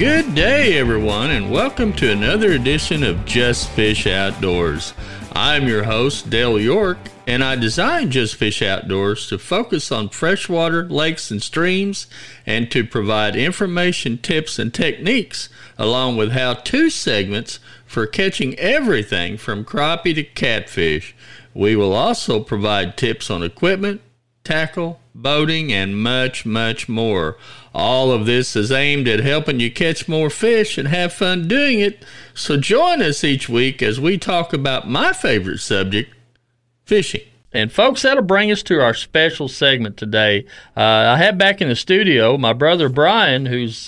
Good day, everyone, and welcome to another edition of Just Fish Outdoors. I'm your host, Dale York, and I designed Just Fish Outdoors to focus on freshwater, lakes, and streams, and to provide information, tips, and techniques, along with how-to segments for catching everything from crappie to catfish. We will also provide tips on equipment, tackle, boating, and much, much more. All of this is aimed at helping you catch more fish and have fun doing it. So join us each week as we talk about my favorite subject, fishing. And folks, that'll bring us to our special segment today. I have back in the studio my brother Brian, who's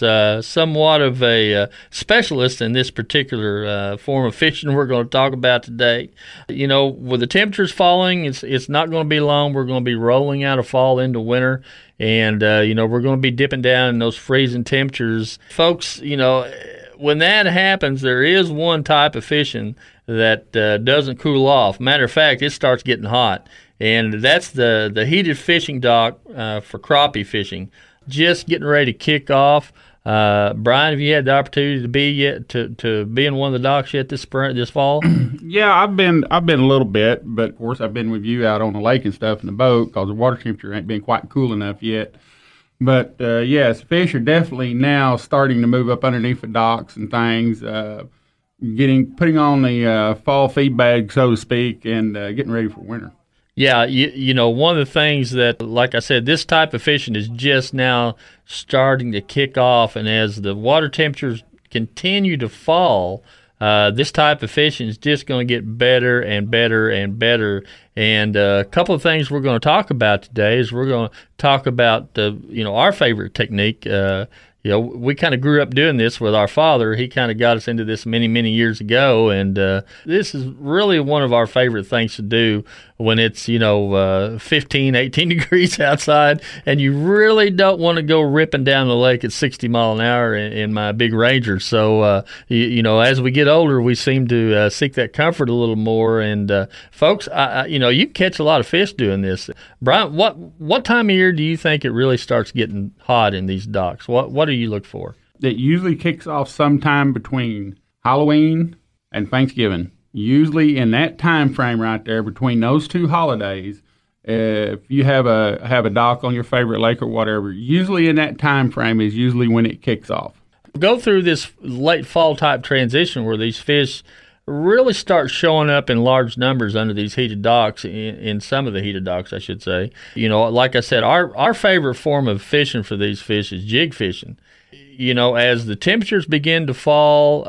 somewhat of a specialist in this particular form of fishing we're going to talk about today. You know, with the temperatures falling, it's not going to be long. We're going to be rolling out of fall into winter. And, you know, we're going to be dipping down in those freezing temperatures. Folks, you know, when that happens, there is one type of fishing that doesn't cool off. Matter of fact, it starts getting hot. And that's the heated fishing dock for crappie fishing. Just getting ready to kick off. Brian, have you had the opportunity to be in one of the docks yet this spring, this fall? Yeah, I've been a little bit, but of course I've been with you out on the lake and stuff in the boat because the water temperature ain't been quite cool enough yet. But, yes, fish are definitely now starting to move up underneath the docks and things, putting on the fall feed bag, so to speak, and getting ready for winter. Yeah, you know, one of the things that, like I said, this type of fishing is just now starting to kick off, and as the water temperatures continue to fall, this type of fishing is just going to get better and better and better. And a couple of things we're going to talk about today is we're going to talk about, you know, our favorite technique. You know, we kind of grew up doing this with our father. He kind of got us into this many, many years ago. And this is really one of our favorite things to do when it's, you know, 15, 18 degrees outside. And you really don't want to go ripping down the lake at 60 mile an hour in my big Ranger. So, you know, as we get older, we seem to seek that comfort a little more. And folks, you know, you catch a lot of fish doing this. Brian, what time of year do you think it really starts getting hot in these docks? What do you look for? It usually kicks off sometime between Halloween and Thanksgiving. Usually in that time frame right there, between those two holidays, if you have a dock on your favorite lake or whatever, usually in that time frame is usually when it kicks off. Go through this late fall type transition where these fish really start showing up in large numbers under these heated docks, in some of the heated docks, I should say. You know, like I said, our favorite form of fishing for these fish is jig fishing. You know, as the temperatures begin to fall,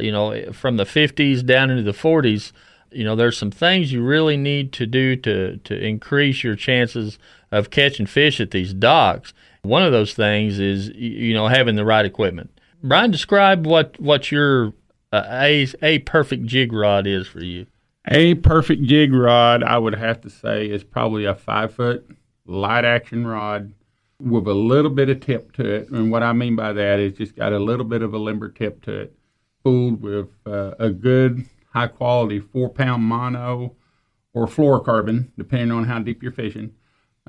you know, from the 50s down into the 40s, you know, there's some things you really need to do to increase your chances of catching fish at these docks. One of those things is, you know, having the right equipment. Brian, describe what your a perfect jig rod is for you. A perfect jig rod, I would have to say, is probably a 5-foot light action rod with a little bit of tip to it. And what I mean by that is just got a little bit of a limber tip to it, fooled with a good high quality 4-pound mono or fluorocarbon, depending on how deep you're fishing.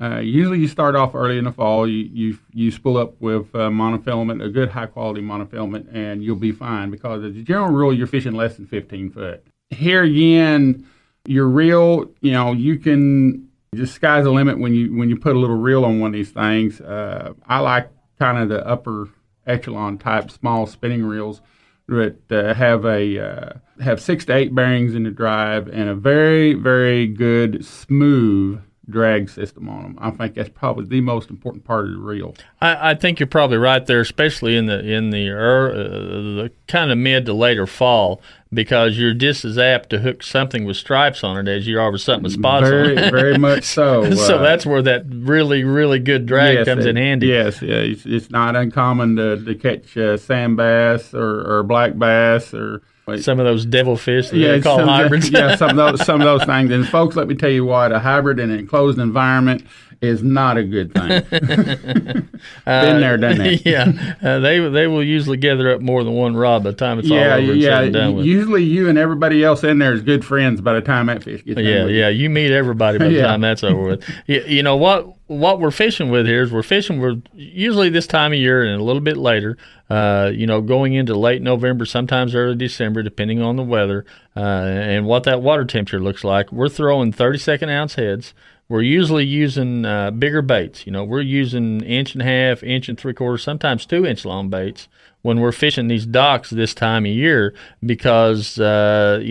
Usually you start off early in the fall, you spool up with monofilament, a good high-quality monofilament, and you'll be fine because as a general rule, you're fishing less than 15 foot. Here again, your reel, you know, you can just sky's the limit when you put a little reel on one of these things. I like kind of the upper echelon type small spinning reels that have 6 to 8 bearings in the drive and a very, very good smooth drag system on them. I think that's probably the most important part of the reel. I think you're probably right there, especially in the kind of mid to later fall, because you're just as apt to hook something with stripes on it as you are with something with spots on it. Very much so. So that's where that really, really good drag comes in handy. Yes, yeah, it's not uncommon to catch sand bass or black bass or some of those devil fish that they call hybrids. Some of those things. And folks, let me tell you what, a hybrid in an enclosed environment is not a good thing. Been there, done that. Yeah, they will usually gather up more than one rod by the time it's all over. Yeah, and done with. Usually you and everybody else in there is good friends by the time that fish gets. Yeah, yeah, you meet everybody by the time that's over with. You know what we're fishing with here is we're fishing with usually this time of year and a little bit later. You know, going into late November, sometimes early December, depending on the weather and what that water temperature looks like. We're throwing 32nd-ounce heads. We're usually using bigger baits. You know, we're using 1.5 inch, 1 3/4 inch, sometimes 2-inch long baits when we're fishing these docks this time of year because, you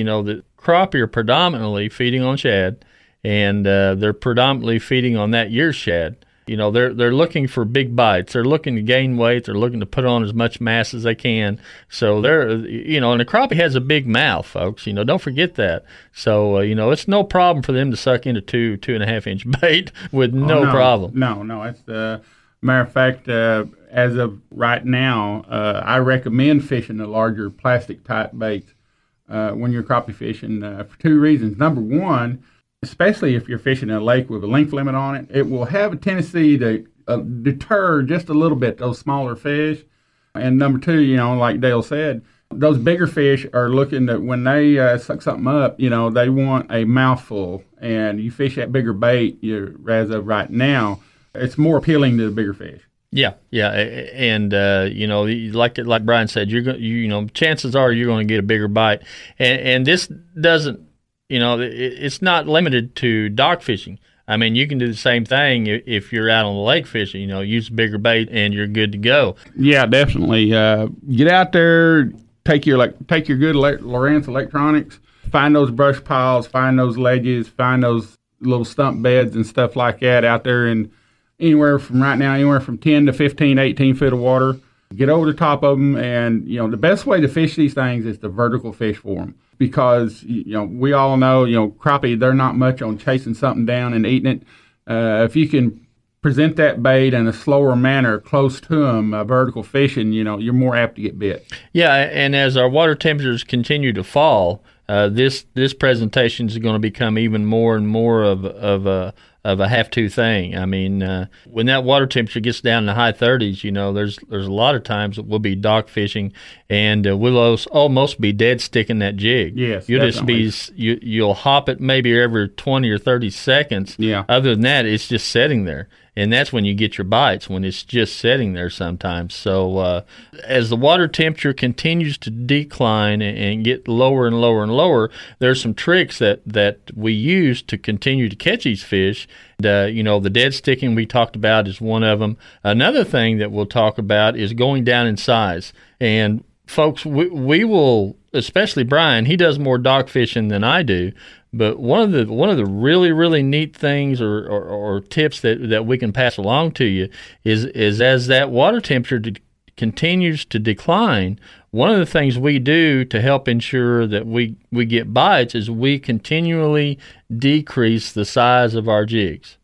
know, the crappie are predominantly feeding on shad, and they're predominantly feeding on that year's shad. You know, they're looking for big bites. They're looking to gain weight. They're looking to put on as much mass as they can. So they're, you know, and the crappie has a big mouth, folks. You know, don't forget that. So, you know, it's no problem for them to suck into 2.5 inch bait with no problem. No. It's, matter of fact, as of right now, I recommend fishing the larger plastic type baits when you're crappie fishing for two reasons. Number one, especially if you're fishing in a lake with a length limit on it, it will have a tendency to deter just a little bit those smaller fish. And number two, you know, like Dale said, those bigger fish are looking to, when they suck something up, you know, they want a mouthful. And you fish that bigger bait, as of right now, it's more appealing to the bigger fish. Yeah, and you know, like Brian said, you know, chances are you're going to get a bigger bite, and this doesn't. You know, it's not limited to dock fishing. I mean, you can do the same thing if you're out on the lake fishing. You know, use bigger bait and you're good to go. Yeah, definitely. Get out there, take your good Lawrence electronics, find those brush piles, find those ledges, find those little stump beds and stuff like that out there. And anywhere from 10 to 15, 18 feet of water. Get over the top of them, and, you know, the best way to fish these things is to vertical fish for them because, you know, we all know, you know, crappie, they're not much on chasing something down and eating it. If you can present that bait in a slower manner close to them, vertical fishing, you know, you're more apt to get bit. Yeah, and as our water temperatures continue to fall, this presentation is going to become even more and more of a have-to thing. I mean, when that water temperature gets down in the high 30s, you know, there's a lot of times that we'll be dock fishing, and we'll almost be dead sticking that jig. Yes, you'll definitely. You'll hop it maybe every 20 or 30 seconds. Yeah. Other than that, it's just sitting there, and that's when you get your bites, when it's just sitting there sometimes. So as the water temperature continues to decline and get lower and lower and lower, there's some tricks that we use to continue to catch these fish. You know, the dead sticking we talked about is one of them. Another thing that we'll talk about is going down in size. And folks, we will, especially Brian, he does more dock fishing than I do. But one of the really, really neat things or tips that we can pass along to you is as that water temperature continues to decline, one of the things we do to help ensure that we get bites is we continually decrease the size of our jigs.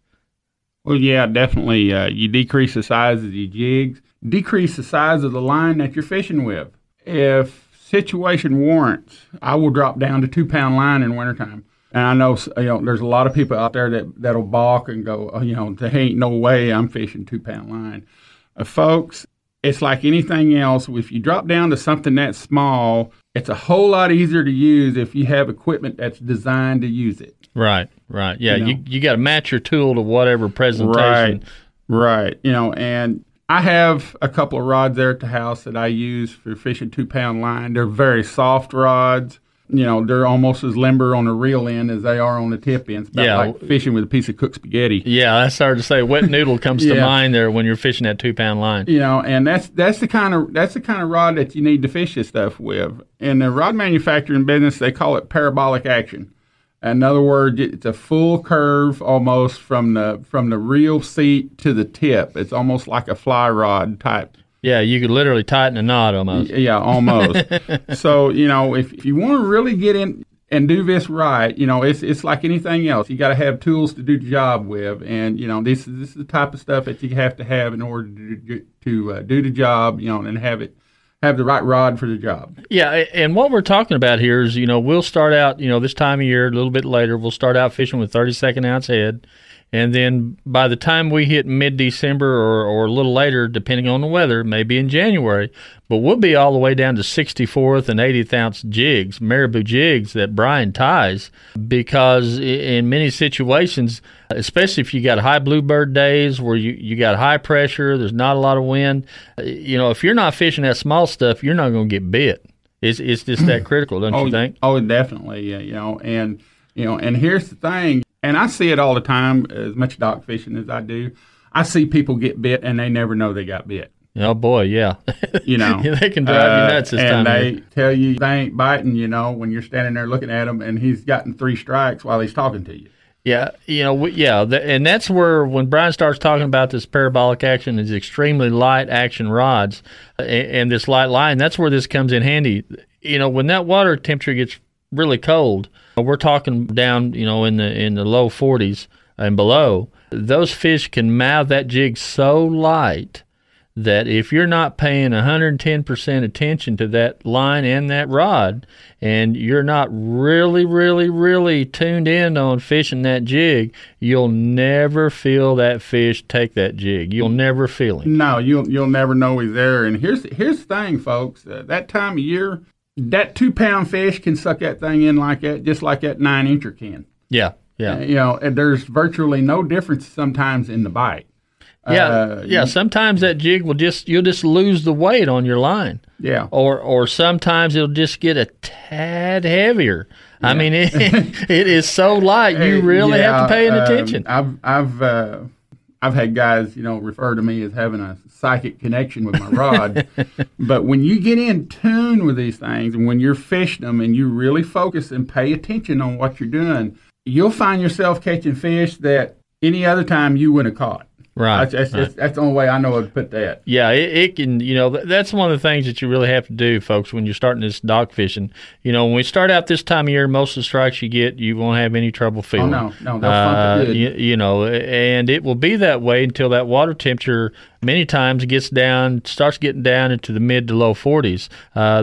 Well, yeah, definitely. You decrease the size of your jigs, decrease the size of the line that you're fishing with. If situation warrants, I will drop down to 2-pound line in wintertime. And I know, you know, there's a lot of people out there that'll balk and go, oh, you know, there ain't no way I'm fishing 2-pound line. Folks, it's like anything else. If you drop down to something that small, it's a whole lot easier to use if you have equipment that's designed to use it. Right. Yeah, you know? you got to match your tool to whatever presentation. Right. You know, and I have a couple of rods there at the house that I use for fishing 2-pound line. They're very soft rods. You know, they're almost as limber on the reel end as they are on the tip end. It's about like fishing with a piece of cooked spaghetti. Yeah, that's hard to say. Wet noodle comes to mind there when you're fishing that 2-pound line. You know, and that's the kind of rod that you need to fish this stuff with. In the rod manufacturing business, they call it parabolic action. In other words, it's a full curve almost from the reel seat to the tip. It's almost like a fly rod type. Yeah, you could literally tighten a knot almost. Yeah, almost. So, you know, if you want to really get in and do this right, you know, it's like anything else. You got to have tools to do the job with, and, you know, this is the type of stuff that you have to have in order to do the job, you know, and have the right rod for the job. Yeah, and what we're talking about here is, you know, we'll start out, you know, this time of year, a little bit later, we'll start out fishing with 32nd-ounce head. And then by the time we hit mid-December or a little later, depending on the weather, maybe in January, but we'll be all the way down to 64th and 80th ounce jigs, marabou jigs that Brian ties, because in many situations, especially if you got high bluebird days where you got high pressure, there's not a lot of wind, you know, if you're not fishing that small stuff, you're not going to get bit. It's just that critical, don't you think? Oh, definitely, yeah, and here's the thing. And I see it all the time, as much dock fishing as I do. I see people get bit, and they never know they got bit. Oh, boy, yeah. You know. They can drive you nuts this time. And they tell you they ain't biting, you know, when you're standing there looking at him, and he's gotten 3 strikes while he's talking to you. Yeah, you know, and that's where when Brian starts talking about this parabolic action, is extremely light action rods, and this light line, that's where this comes in handy. You know, when that water temperature gets really cold, we're talking down, you know, in the low 40s and below, those fish can mouth that jig so light that if you're not paying 110% attention to that line and that rod, and you're not really, really, really tuned in on fishing that jig, you'll never feel that fish take that jig. You'll never feel him. No, you'll never know he's there. And here's the thing, folks. That time of year, that 2-pound fish can suck that thing in like that, just like that 9-incher can. Yeah, yeah. You know, and there's virtually no difference sometimes in the bite. Yeah, sometimes that jig you'll just lose the weight on your line. Yeah. Or sometimes it'll just get a tad heavier. Yeah. I mean, it is so light, you really have to pay attention. I've had guys, you know, refer to me as having a psychic connection with my rod. But when you get in tune with these things, and when you're fishing them and you really focus and pay attention on what you're doing, you'll find yourself catching fish that any other time you wouldn't have caught. Right. That's the only way I know how to put that. Yeah, it can, you know, that's one of the things that you really have to do, folks, when you're starting this dock fishing. You know, when we start out this time of year, most of the strikes you get, you won't have any trouble feeling. Oh, no, that's good. You know, and it will be that way until that water temperature many times starts getting down into the mid to low 40s.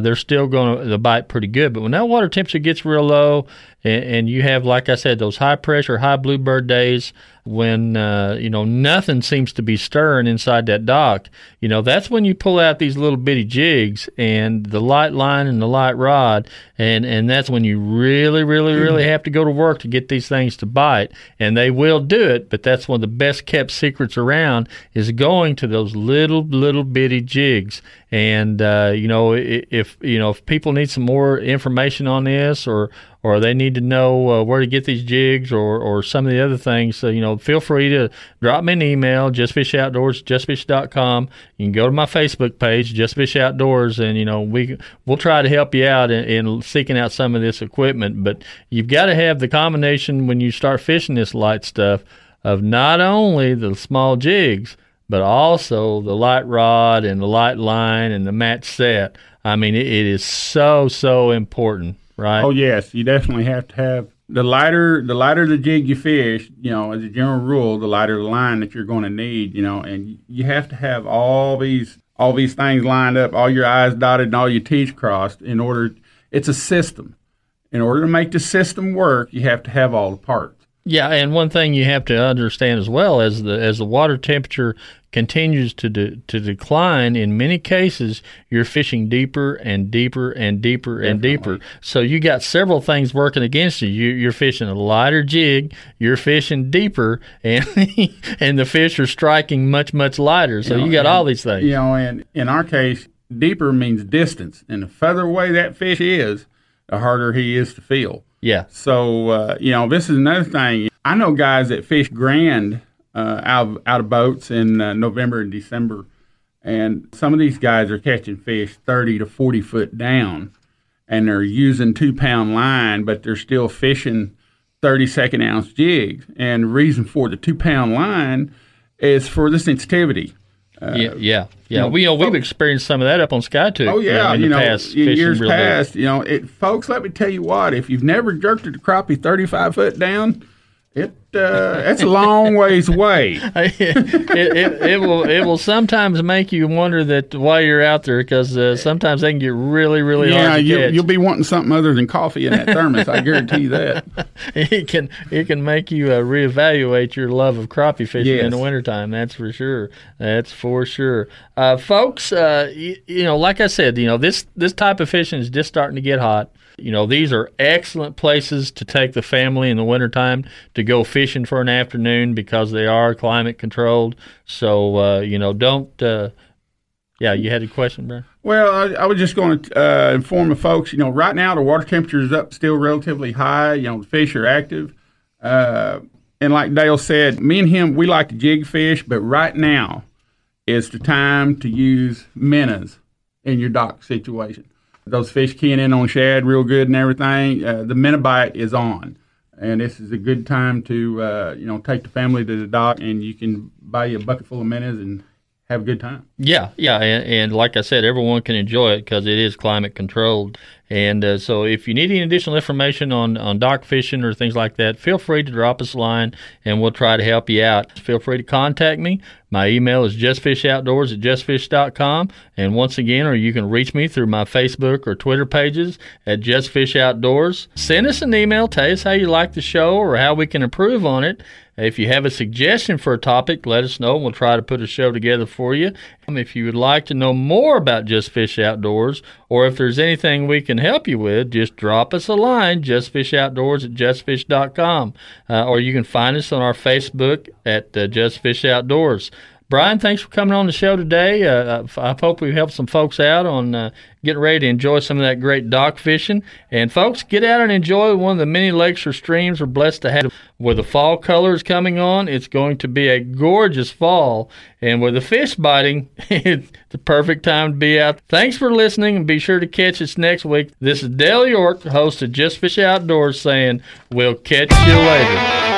They're still going to bite pretty good. But when that water temperature gets real low, and you have, like I said, those high pressure, high bluebird days when, you know, nothing seems to be stirring inside that dock, you know, that's when you pull out these little bitty jigs and the light line and the light rod. And that's when you really, really, really have to go to work to get these things to bite. And they will do it, but that's one of the best kept secrets around, is going to those little bitty jigs. And, you know, if people need some more information on this, or they need to know where to get these jigs, or some of the other things, so, you know, feel free to drop me an email, JustFishOutdoors, JustFish.com. You can go to my Facebook page, JustFishOutdoors, and, you know, we'll try to help you out in seeking out some of this equipment. But you've got to have the combination when you start fishing this light stuff of not only the small jigs, but also the light rod and the light line and the match set. I mean, it is so, so important, right? Oh, yes. You definitely have to have the lighter the jig you fish, you know, as a general rule, the lighter the line that you're going to need, you know, and you have to have all these things lined up, all your I's dotted and all your T's crossed in order. It's a system. In order to make the system work, you have to have all the parts. Yeah, and one thing you have to understand as well, as the water temperature continues to decline, in many cases you're fishing deeper and deeper and deeper and deeper. So you got several things working against you. You're fishing a lighter jig, you're fishing deeper, and and the fish are striking much, much lighter. So you got all these things. You know, and in our case, deeper means distance, and the further away that fish is, the harder he is to feel. Yeah. So, you know, this is another thing. I know guys that fish grand out of boats in November and December, and some of these guys are catching fish 30 to 40 foot down, and they're using 2-pound line, but they're still fishing 32nd-ounce jigs. And the reason for the 2-pound line is for the sensitivity. We've experienced some of that up on Sky too. Oh yeah, in the past, years past. You know, folks, let me tell you what: if you've never jerked at a crappie 35 foot down, It's a long ways away. It will sometimes make you wonder that why you're out there, because sometimes they can get really hard to catch. You'll be wanting something other than coffee in that thermos. I guarantee you that. It can make you reevaluate your love of crappie fishing in the wintertime. That's for sure. Folks, like I said, this type of fishing is just starting to get hot. These are excellent places to take the family in the wintertime to go fishing for an afternoon because they are climate controlled. So, don't, you had a question, Brian? Well, I was just going to inform the folks, right now the water temperature is up still relatively high. The fish are active. And like Dale said, me and him, we like to jig fish, but right now is the time to use minnows in your dock situation. Those fish keying in on shad real good and everything. The minnow bite is on, and this is a good time to take the family to the dock, and you can buy you a bucket full of minnows and have a good time. And like I said, everyone can enjoy it because it is climate controlled. And so if you need any additional information on dock fishing or things like that, feel free to drop us a line, and we'll try to help you out. Feel free to contact me. My email is justfishoutdoors@justfish.com. And once again, or you can reach me through my Facebook or Twitter pages at justfishoutdoors. Send us an email. Tell us how you like the show or how we can improve on it. If you have a suggestion for a topic, let us know, and we'll try to put a show together for you. If you would like to know more about Just Fish Outdoors, or if there's anything we can help you with, just drop us a line, justfishoutdoors@justfish.com. Or you can find us on our Facebook at Just Fish Outdoors. Brian, thanks for coming on the show today. I hope we've helped some folks out on getting ready to enjoy some of that great dock fishing. And folks, get out and enjoy one of the many lakes or streams we're blessed to have. With the fall colors coming on, it's going to be a gorgeous fall. And with the fish biting, it's the perfect time to be out. Thanks for listening, and be sure to catch us next week. This is Dale York, host of Just Fish Outdoors, saying we'll catch you later.